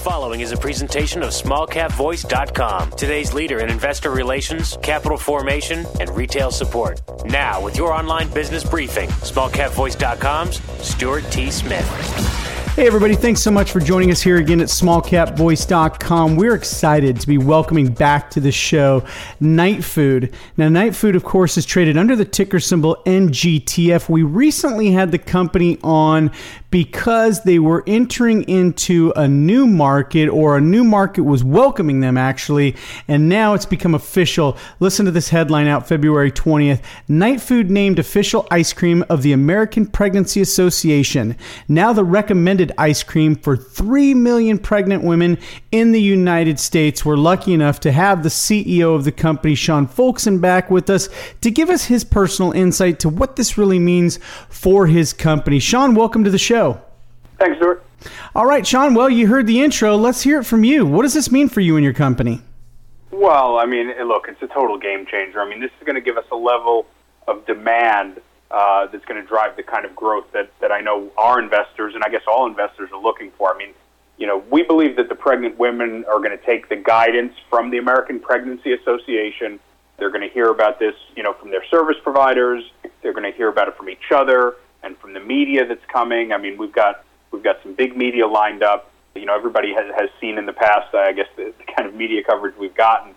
Following is a presentation of smallcapvoice.com, today's leader in investor relations, capital formation, and retail support. Now, with your online business briefing, smallcapvoice.com's Stuart T. Smith. Hey, everybody. Thanks so much for joining us here again at smallcapvoice.com. We're excited to be welcoming back to the show Nightfood. Now, Nightfood, of course, is traded under the ticker symbol NGTF. We recently had the company on because they were entering into a new market, or a new market was welcoming them, actually, and now it's become official. Listen to this headline out February 20th. Nightfood named official ice cream of the American Pregnancy Association. Now the recommended ice cream for 3 million pregnant women in the United States. We're lucky enough to have the CEO of the company, Sean Folkson, back with us to give us his personal insight to what this really means for his company. Sean, welcome to the show. Thanks, Stuart. All right, Sean. Well, you heard the intro. Let's hear it from you. What does this mean for you and your company? Well, I mean, look, it's a total game changer. I mean, this is going to give us a level of demand that's going to drive the kind of growth that I know our investors, and I guess all investors, are looking for. I mean, you know, we believe that the pregnant women are going to take the guidance from the American Pregnancy Association. They're going to hear about this, you know, from their service providers. They're going to hear about it from each other and from the media that's coming. I mean, we've got some big media lined up. You know, everybody has seen in the past, I guess, the kind of media coverage we've gotten,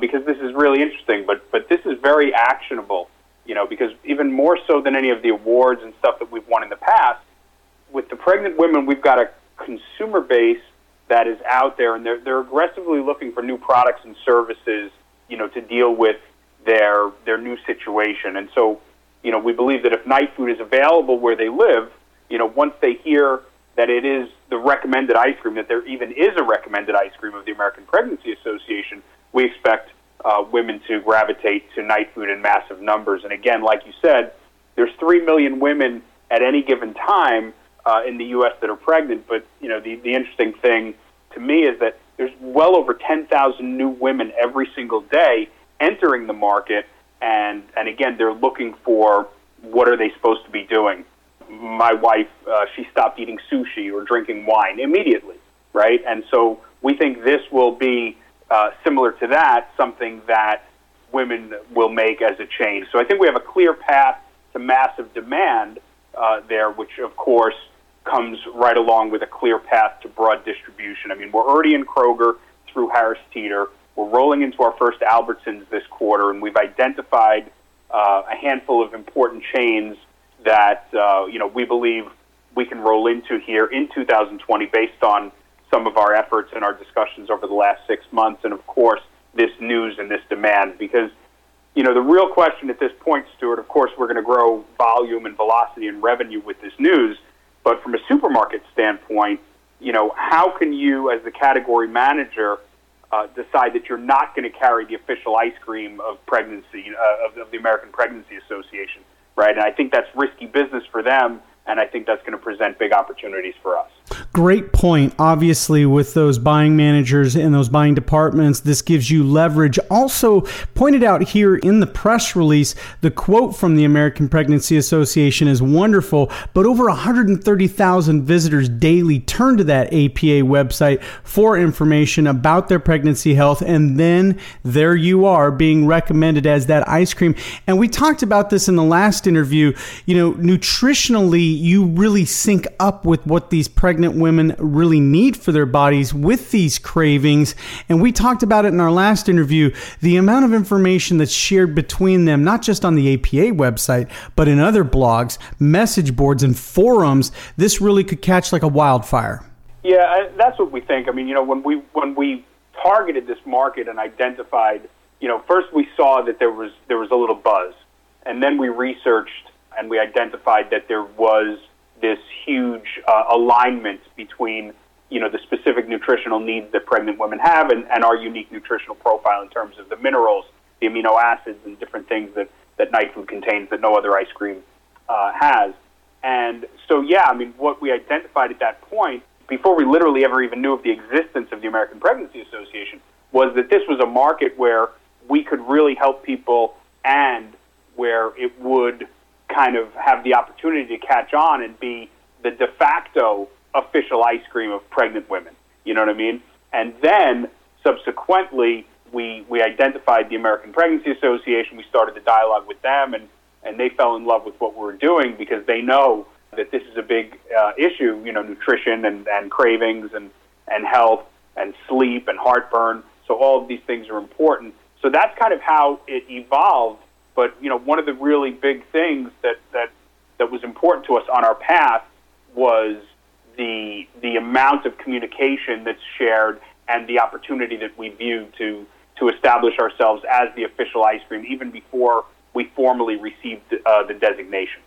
because this is really interesting. But this is very actionable, you know, because even more so than any of the awards and stuff that we've won in the past, with the pregnant women, we've got a consumer base that is out there, and they're aggressively looking for new products and services, you know, to deal with their new situation. And so, you know, we believe that if night food is available where they live, you know, once they hear that it is the recommended ice cream, that there even is a recommended ice cream of the American Pregnancy Association, we expect women to gravitate to night food in massive numbers. And again, like you said, there's 3 million women at any given time in the U.S. that are pregnant. But, you know, the interesting thing to me is that there's well over 10,000 new women every single day entering the market. And again, they're looking for what are they supposed to be doing. My wife, she stopped eating sushi or drinking wine immediately, right? And so we think this will be similar to that, something that women will make as a change. So I think we have a clear path to massive demand there, which, of course, comes right along with a clear path to broad distribution. I mean, we're already in Kroger through Harris Teeter. We're rolling into our first Albertsons this quarter, and we've identified a handful of important chains that you know, we believe we can roll into here in 2020 based on some of our efforts and our discussions over the last 6 months, and of course this news and this demand. Because, you know, the real question at this point, Stuart, of course we're going to grow volume and velocity and revenue with this news, but from a supermarket standpoint, you know, how can you, as the category manager, decide that you're not going to carry the official ice cream of pregnancy of the American Pregnancy Association, right? And I think that's risky business for them, and I think that's going to present big opportunities for us. great point. Obviously, with those buying managers and those buying departments, this gives you leverage. Also pointed out here in the press release, the quote from the American Pregnancy Association is wonderful, but over 130,000 visitors daily turn to that APA website for information about their pregnancy health. And then there you are being recommended as that ice cream. And we talked about this in the last interview. You know, nutritionally, you really sync up with what these pregnant women really need for their bodies with these cravings. And we talked about it in our last interview, the amount of information that's shared between them, not just on the APA website, but in other blogs, message boards, and forums. This really could catch like a wildfire. Yeah, that's what we think. I mean, you know, when we targeted this market and identified, you know, first we saw that there was a little buzz, and then we researched and we identified that there was this huge alignment between, you know, the specific nutritional needs that pregnant women have and our unique nutritional profile in terms of the minerals, the amino acids, and different things that Nightfood contains that no other ice cream has. And so, yeah, I mean, what we identified at that point, before we literally ever even knew of the existence of the American Pregnancy Association, was that this was a market where we could really help people and where it would kind of have the opportunity to catch on and be the de facto official ice cream of pregnant women. You know what I mean? And then subsequently, we identified the American Pregnancy Association. We started the dialogue with them, and they fell in love with what we were doing because they know that this is a big issue, you know, nutrition and cravings and health and sleep and heartburn. So all of these things are important. So that's kind of how it evolved. But, you know, one of the really big things that was important to us on our path was the amount of communication that's shared and the opportunity that we viewed to establish ourselves as the official ice cream even before we formally received the designation.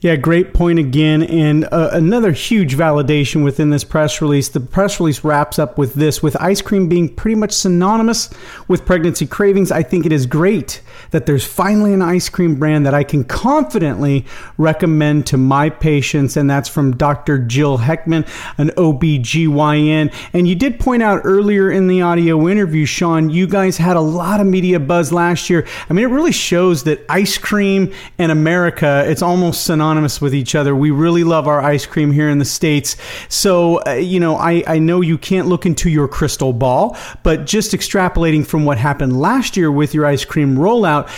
Yeah, great point again. And another huge validation within this press release. The press release wraps up with this, with ice cream being pretty much synonymous with pregnancy cravings. I think it is great that there's finally an ice cream brand that I can confidently recommend to my patients. And that's from Dr. Jill Heckman, an OBGYN. And you did point out earlier in the audio interview, Sean, you guys had a lot of media buzz last year. I mean, it really shows that ice cream and America, it's almost synonymous with each other. We really love our ice cream here in the States. So, you know, I know you can't look into your crystal ball, but just extrapolating from what happened last year with your ice cream rollout,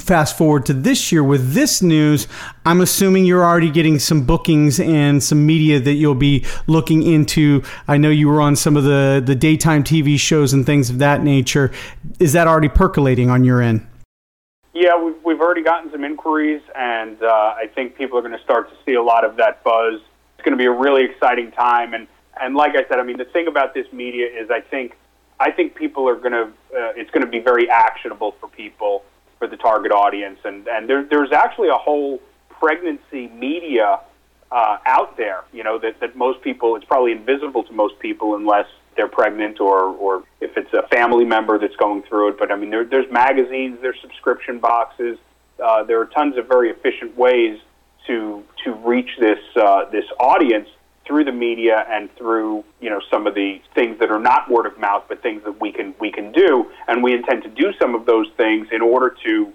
fast forward to this year with this news, I'm assuming you're already getting some bookings and some media that you'll be looking into. I know you were on some of the daytime TV shows and things of that nature. Is that already percolating on your end? Yeah, we've already gotten some inquiries, and I think people are going to start to see a lot of that buzz. It's going to be a really exciting time, and like I said, I mean, the thing about this media is I think people are going to it's going to be very actionable for people, for the target audience, and there's actually a whole pregnancy media out there, you know, that most people, it's probably invisible to most people unless they're pregnant or if it's a family member that's going through it. But I mean, there's magazines, there's subscription boxes. There are tons of very efficient ways to reach this audience through the media and through, you know, some of the things that are not word of mouth, but things that we can do. And we intend to do some of those things in order to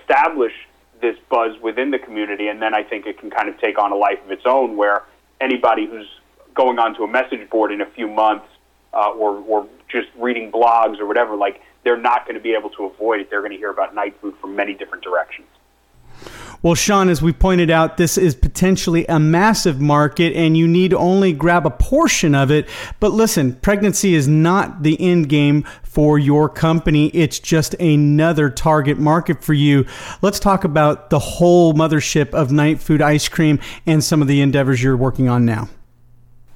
establish this buzz within the community. And then I think it can kind of take on a life of its own where anybody who's going onto a message board in a few months or just reading blogs or whatever, like, they're not going to be able to avoid it. They're going to hear about Nightfood from many different directions. Well, Sean, as we pointed out, this is potentially a massive market and you need only grab a portion of it. But listen, pregnancy is not the end game for your company. It's just another target market for you. Let's talk about the whole mothership of Nightfood ice cream and some of the endeavors you're working on now.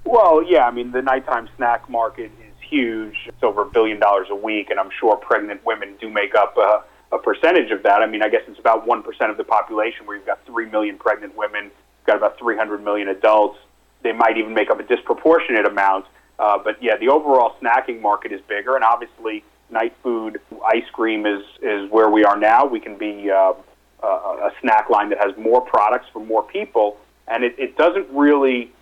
Well, yeah, I mean, the nighttime snack market is huge. It's over $1 billion a week, and I'm sure pregnant women do make up a percentage of that. I mean, I guess it's about 1% of the population, where you've got 3 million pregnant women, you've got about 300 million adults. They might even make up a disproportionate amount. But, yeah, the overall snacking market is bigger, and obviously Nightfood ice cream is where we are now. We can be a snack line that has more products for more people, and it doesn't really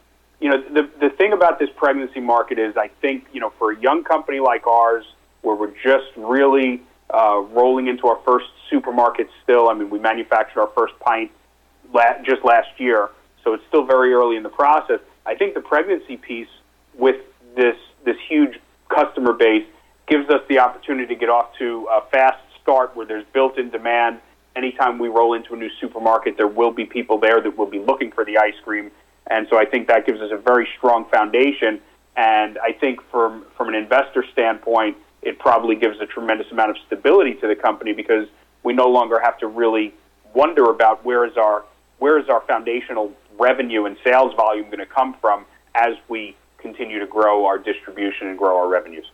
you know, the thing about this pregnancy market is, I think, you know, for a young company like ours, where we're just really rolling into our first supermarket still. I mean, we manufactured our first pint just last year, so it's still very early in the process. I think the pregnancy piece with this huge customer base gives us the opportunity to get off to a fast start where there's built-in demand. Anytime we roll into a new supermarket, there will be people there that will be looking for the ice cream. And so I think that gives us a very strong foundation. And I think from an investor standpoint, it probably gives a tremendous amount of stability to the company, because we no longer have to really wonder about where is our foundational revenue and sales volume going to come from as we continue to grow our distribution and grow our revenues.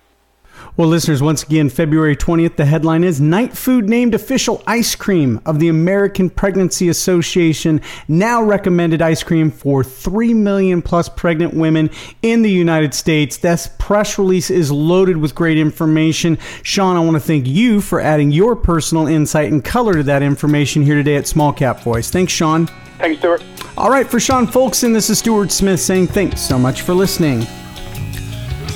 Well, listeners, once again, February 20th, the headline is Night Food named official ice cream of the American Pregnancy Association, now recommended ice cream for 3 million plus pregnant women in the United States. This press release is loaded with great information. Sean, I want to thank you for adding your personal insight and color to that information here today at Small Cap Voice. Thanks, Sean. Thanks, Stuart. All right, for Sean Folkson, this is Stuart Smith saying thanks so much for listening.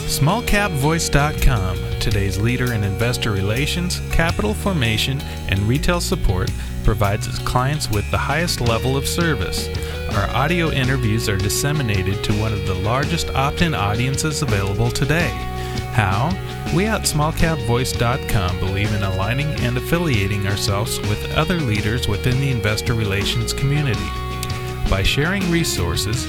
SmallCapVoice.com, today's leader in investor relations, capital formation, and retail support, provides its clients with the highest level of service. Our audio interviews are disseminated to one of the largest opt-in audiences available today. How? We at SmallCapVoice.com believe in aligning and affiliating ourselves with other leaders within the investor relations community. By sharing resources,